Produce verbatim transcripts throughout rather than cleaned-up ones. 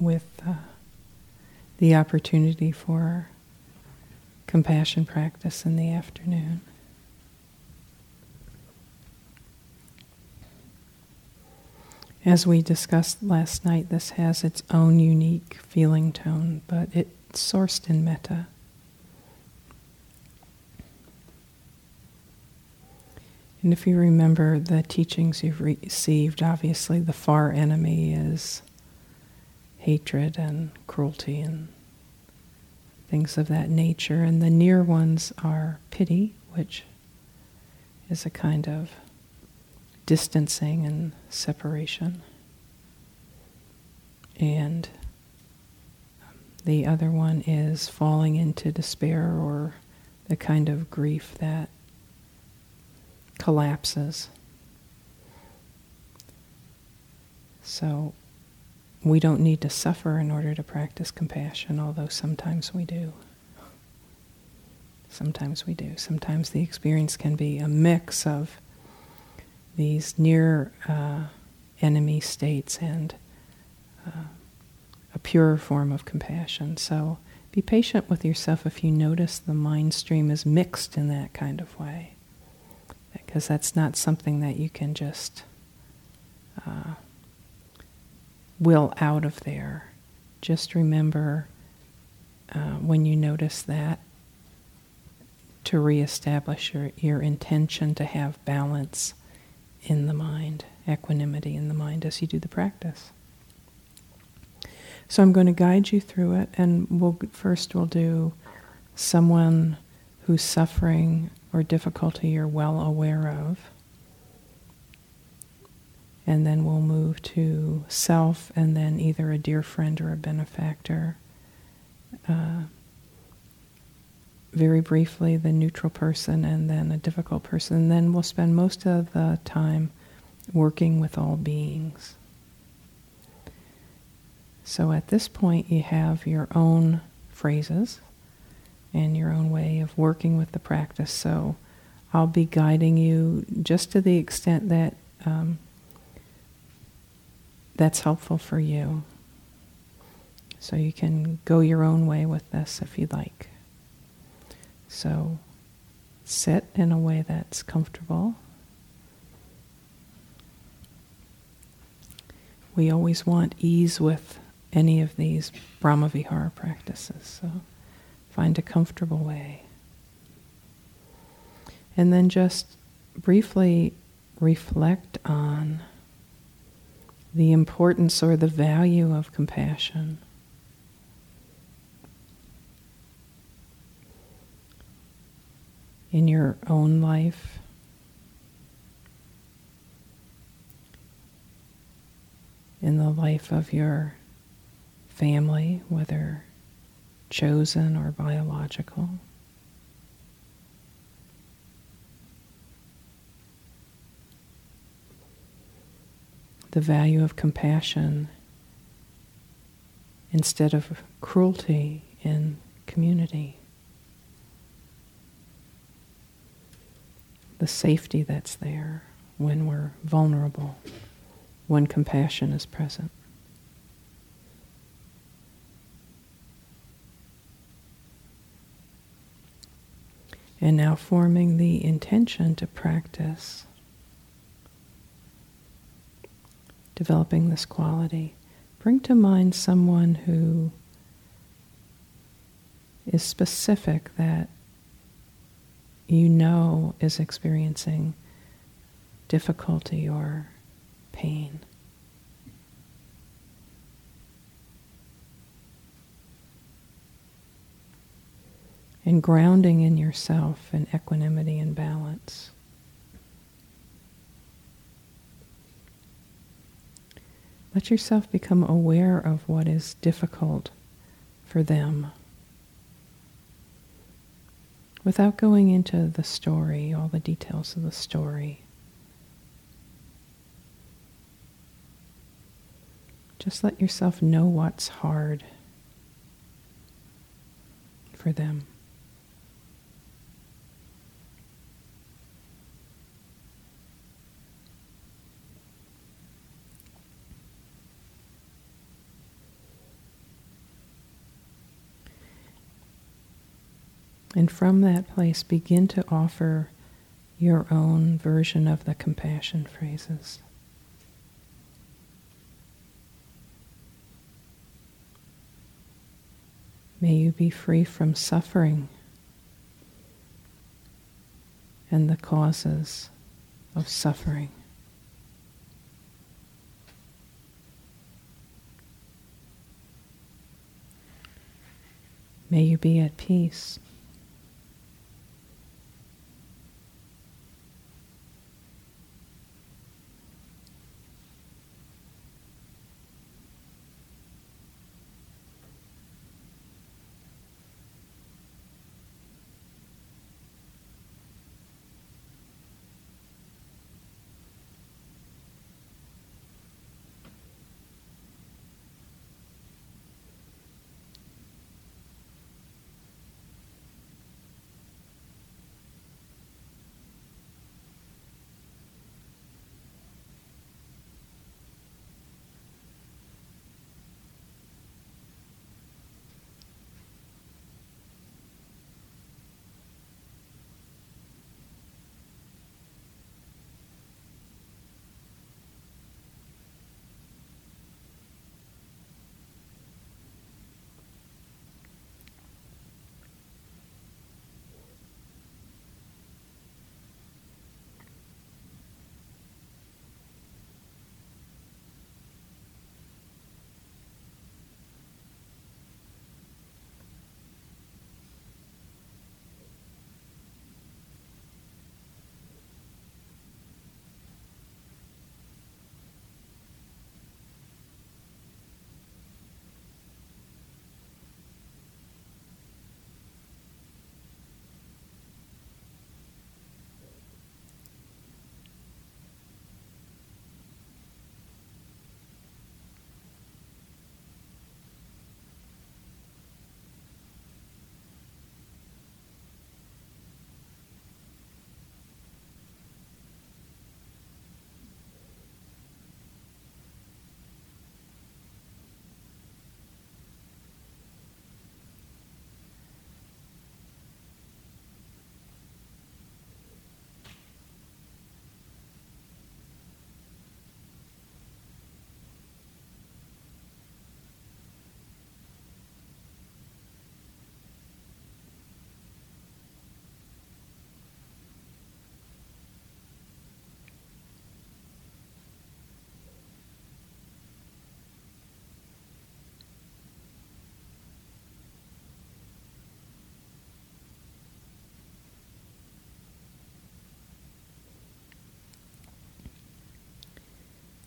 with uh, the opportunity for compassion practice in the afternoon. As we discussed last night, this has its own unique feeling tone, but it's sourced in metta. And if you remember the teachings you've received, obviously the far enemy is hatred and cruelty and things of that nature. And the near ones are pity, which is a kind of distancing and separation. And the other one is falling into despair, or the kind of grief that collapses. So we don't need to suffer in order to practice compassion, although sometimes we do. Sometimes we do. Sometimes the experience can be a mix of these near uh, enemy states and uh, a purer form of compassion. So be patient with yourself if you notice the mind stream is mixed in that kind of way, because that's not something that you can just uh, will out of there. Just remember uh, when you notice that, to reestablish your, your intention to have balance in the mind, equanimity in the mind as you do the practice. So I'm going to guide you through it, and we'll first we'll do someone who's suffering or difficulty you're well aware of. And then we'll move to self, and then either a dear friend or a benefactor. Uh, very briefly, the neutral person, and then a difficult person. And then we'll spend most of the time working with all beings. So at this point, you have your own phrases and your own way of working with the practice. So I'll be guiding you just to the extent that um, that's helpful for you. So you can go your own way with this if you'd like. So sit in a way that's comfortable. We always want ease with any of these Brahma Vihara practices. So find a comfortable way. And then just briefly reflect on the importance or the value of compassion. In your own life, in the life of your family, whether chosen or biological. The value of compassion instead of cruelty in community. The safety that's there when we're vulnerable, when compassion is present. And now forming the intention to practice developing this quality. Bring to mind someone who is specific that you know is experiencing difficulty or pain. And grounding in yourself and equanimity and balance. Let yourself become aware of what is difficult for them without going into the story, all the details of the story. Just let yourself know what's hard for them. And from that place, begin to offer your own version of the compassion phrases. May you be free from suffering and the causes of suffering. May you be at peace.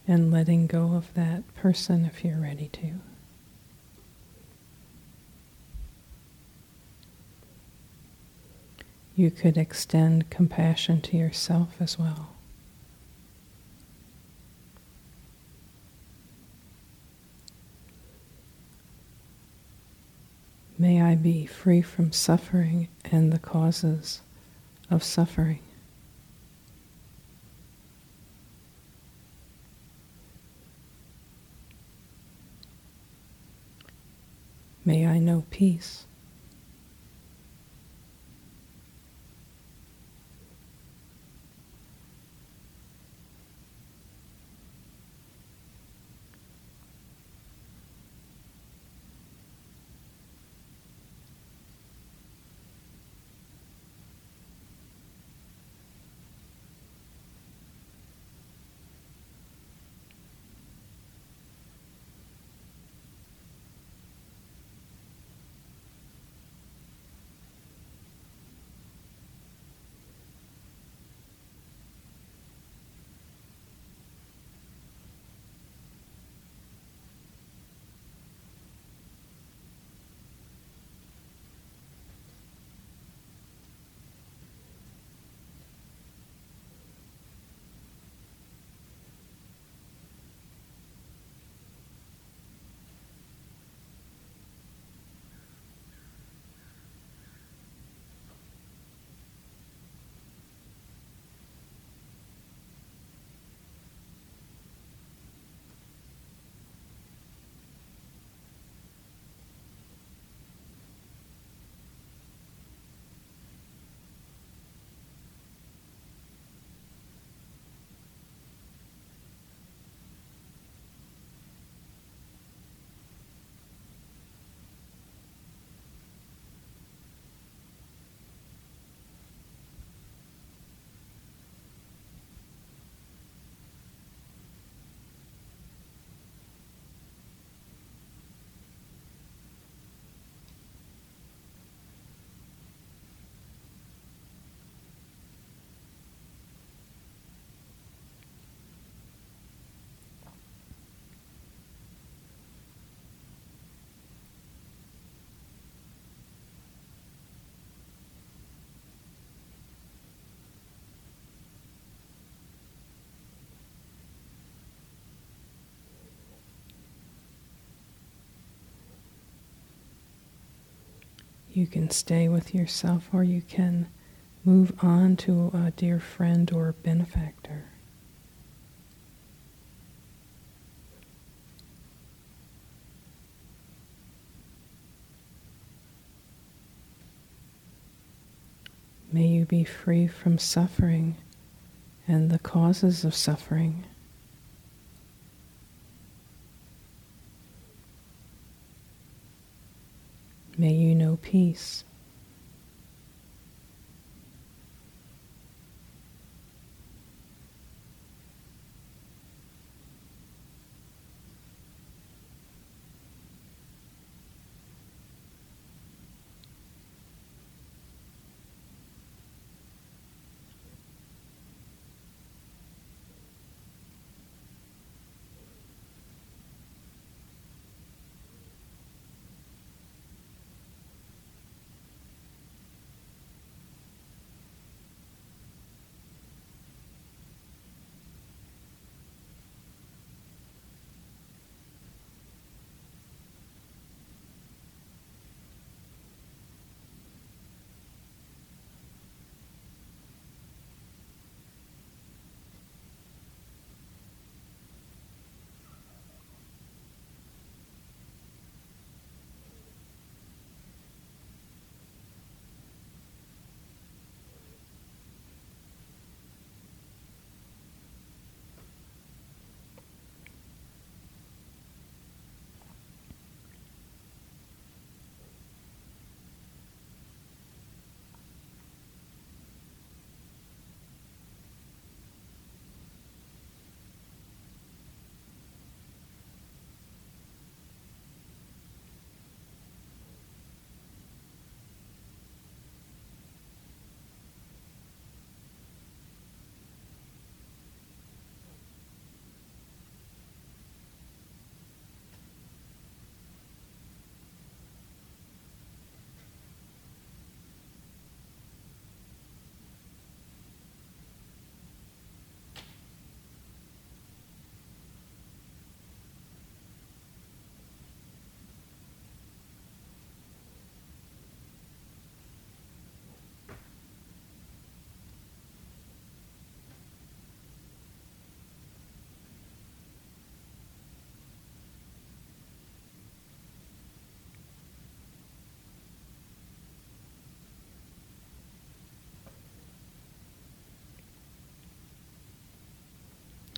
And letting go of that person if you're ready to. You could extend compassion to yourself as well. May I be free from suffering and the causes of suffering. May I know peace. You can stay with yourself, or you can move on to a dear friend or benefactor. May you be free from suffering and the causes of suffering. May you know peace.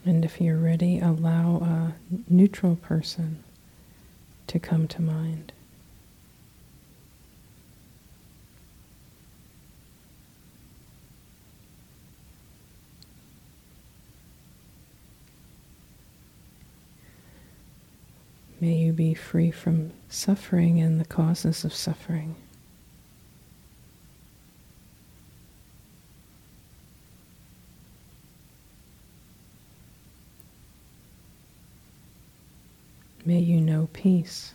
And if you're ready, allow a neutral person to come to mind. May you be free from suffering and the causes of suffering. May you know peace.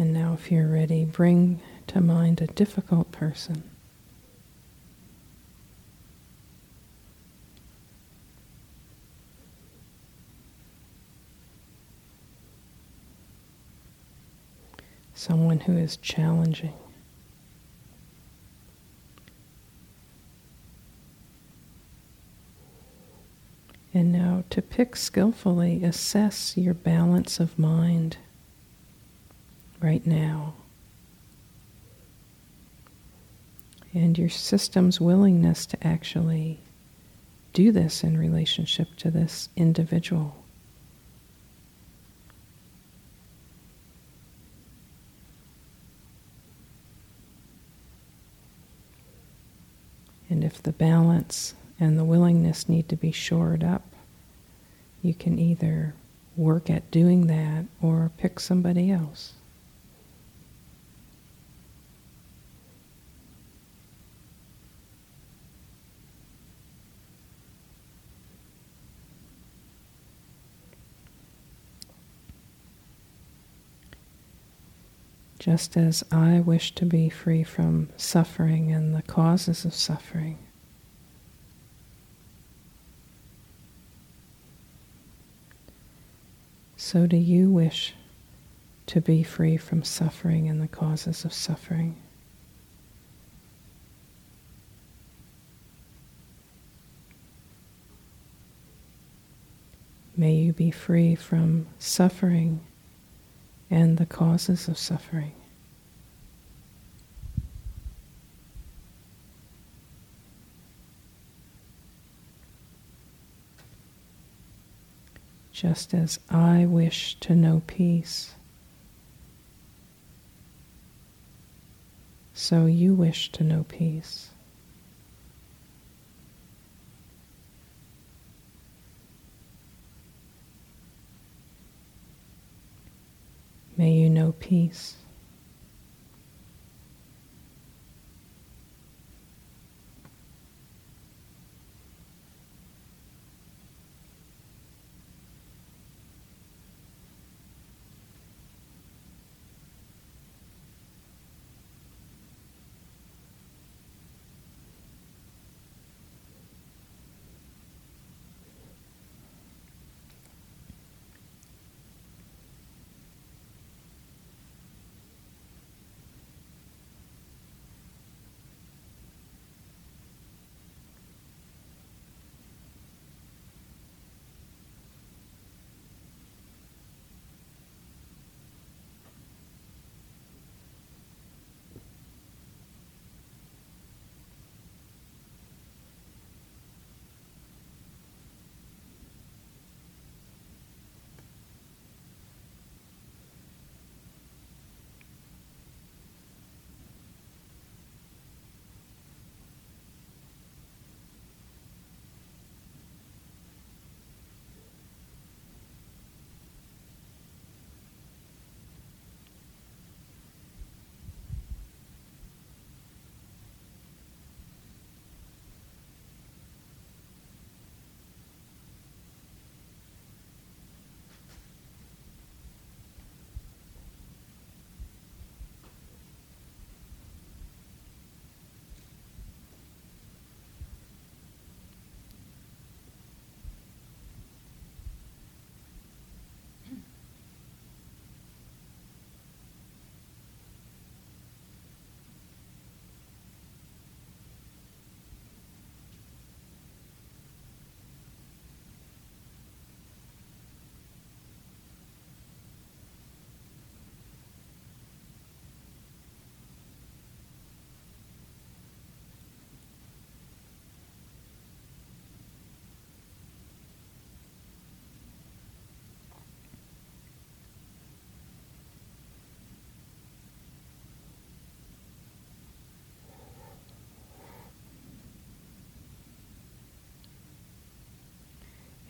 And now if you're ready, bring to mind a difficult person. Someone who is challenging. And now to pick skillfully, assess your balance of mind right now, and your system's willingness to actually do this in relationship to this individual. And if the balance and the willingness need to be shored up, you can either work at doing that or pick somebody else. Just as I wish to be free from suffering and the causes of suffering, so do you wish to be free from suffering and the causes of suffering. May you be free from suffering and the causes of suffering. Just as I wish to know peace, so you wish to know peace. May you know peace.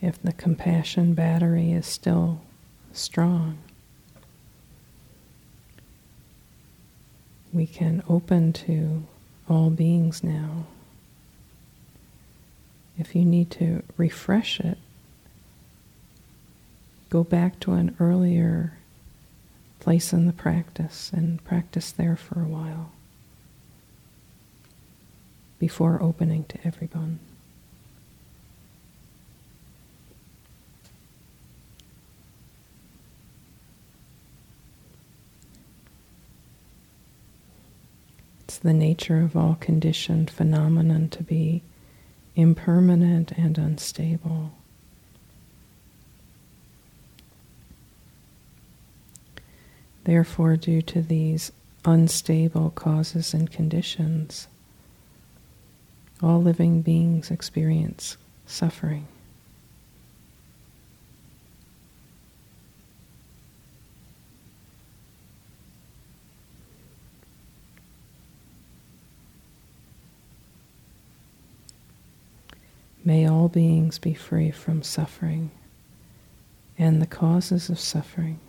If the compassion battery is still strong, we can open to all beings now. If you need to refresh it, go back to an earlier place in the practice and practice there for a while before opening to everyone. It's the nature of all conditioned phenomena to be impermanent and unstable. Therefore, due to these unstable causes and conditions, all living beings experience suffering. May all beings be free from suffering and the causes of suffering.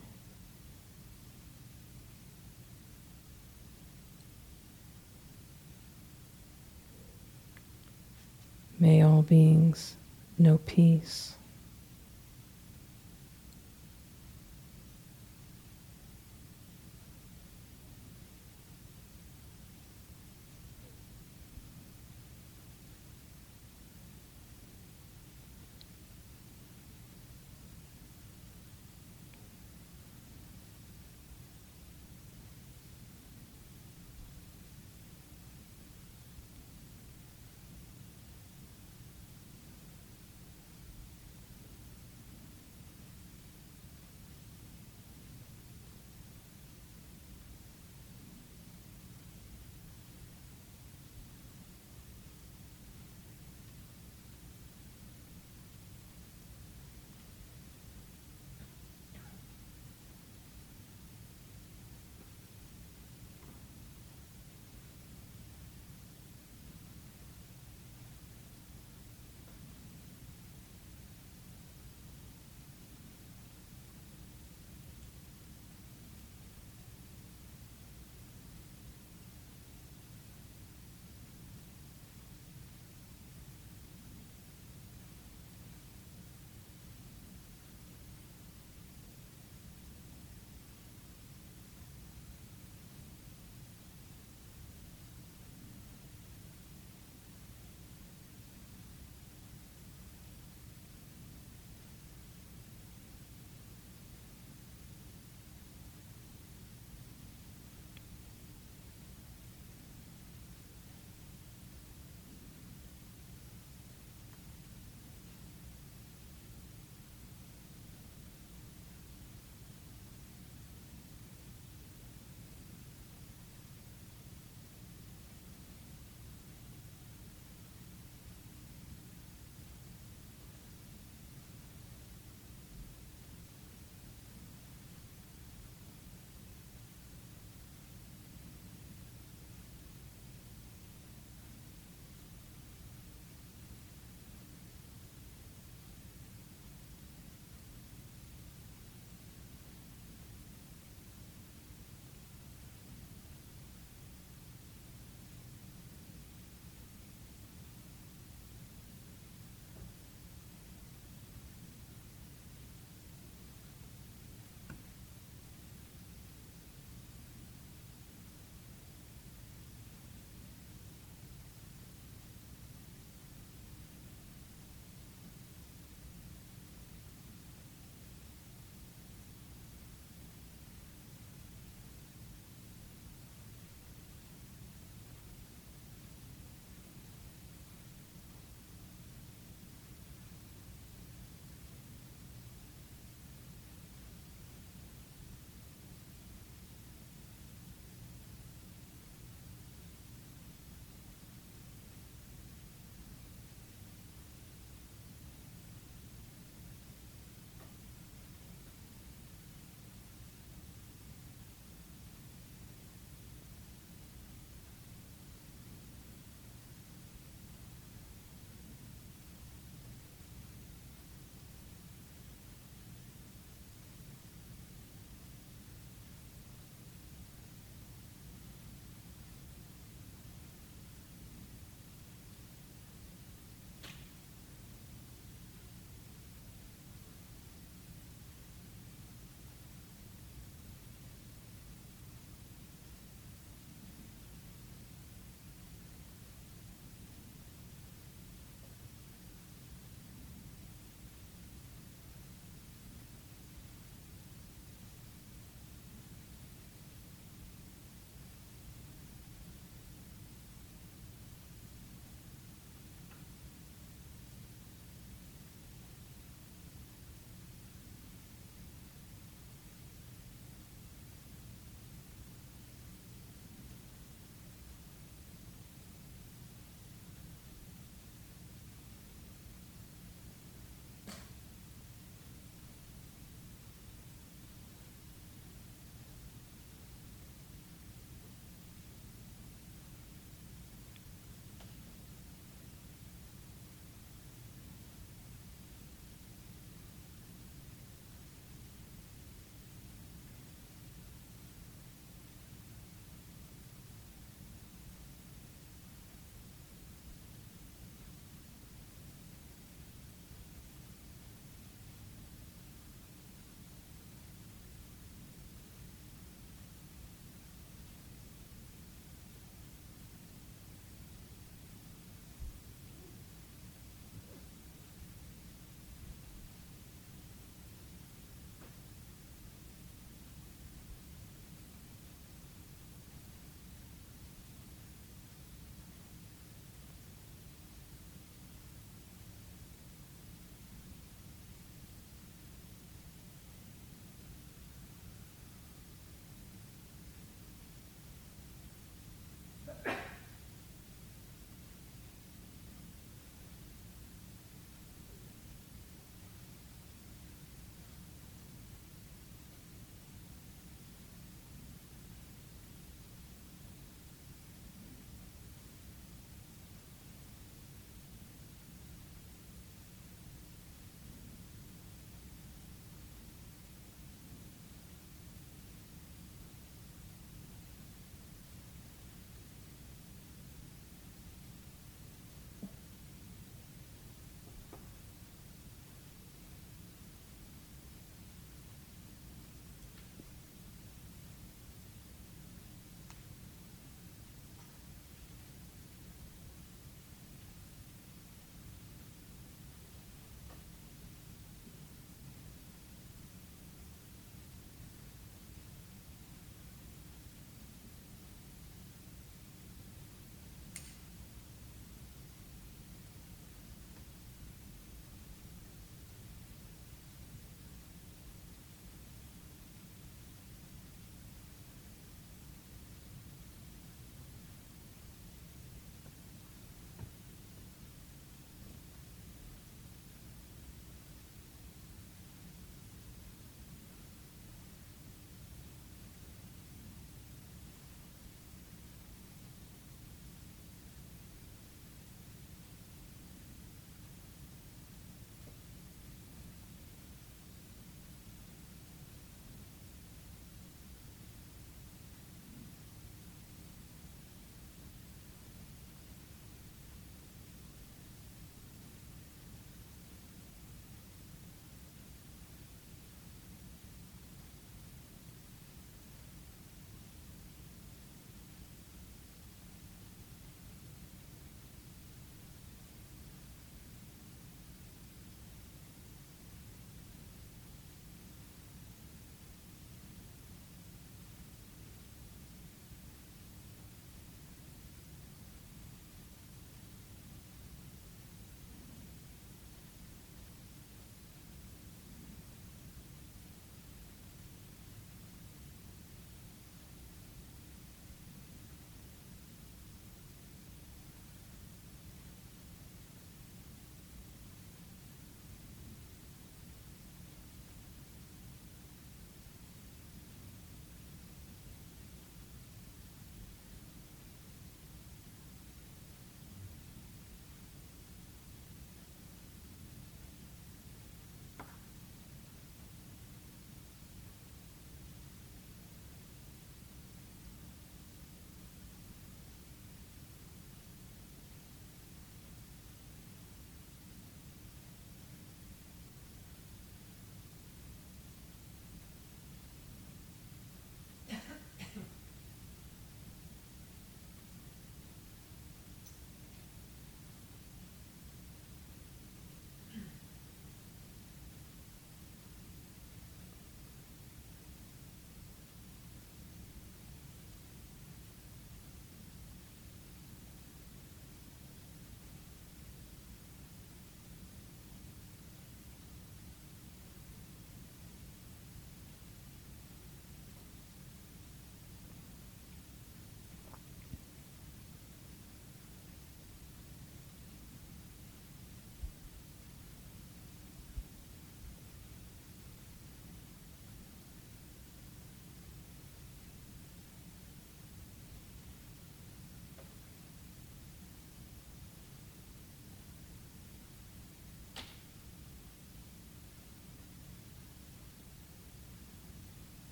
May all beings know peace.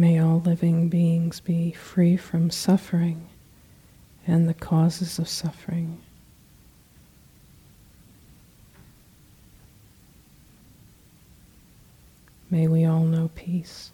May all living beings be free from suffering and the causes of suffering. May we all know peace.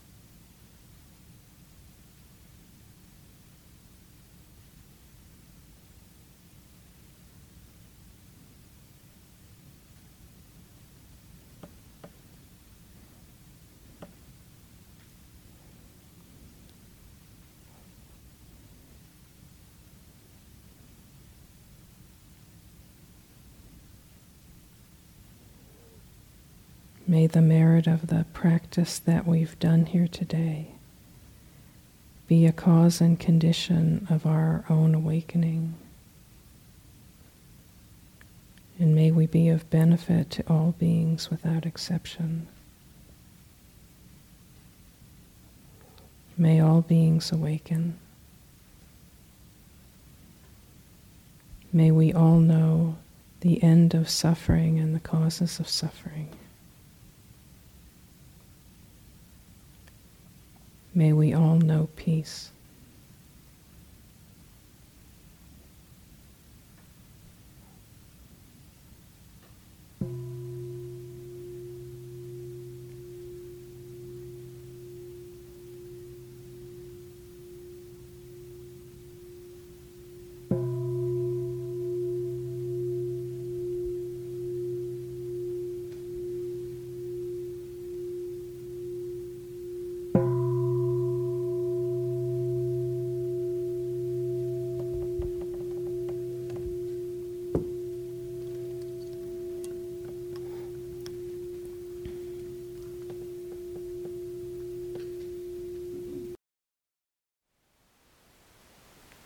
May the merit of the practice that we've done here today be a cause and condition of our own awakening. And may we be of benefit to all beings without exception. May all beings awaken. May we all know the end of suffering and the causes of suffering. May we all know peace.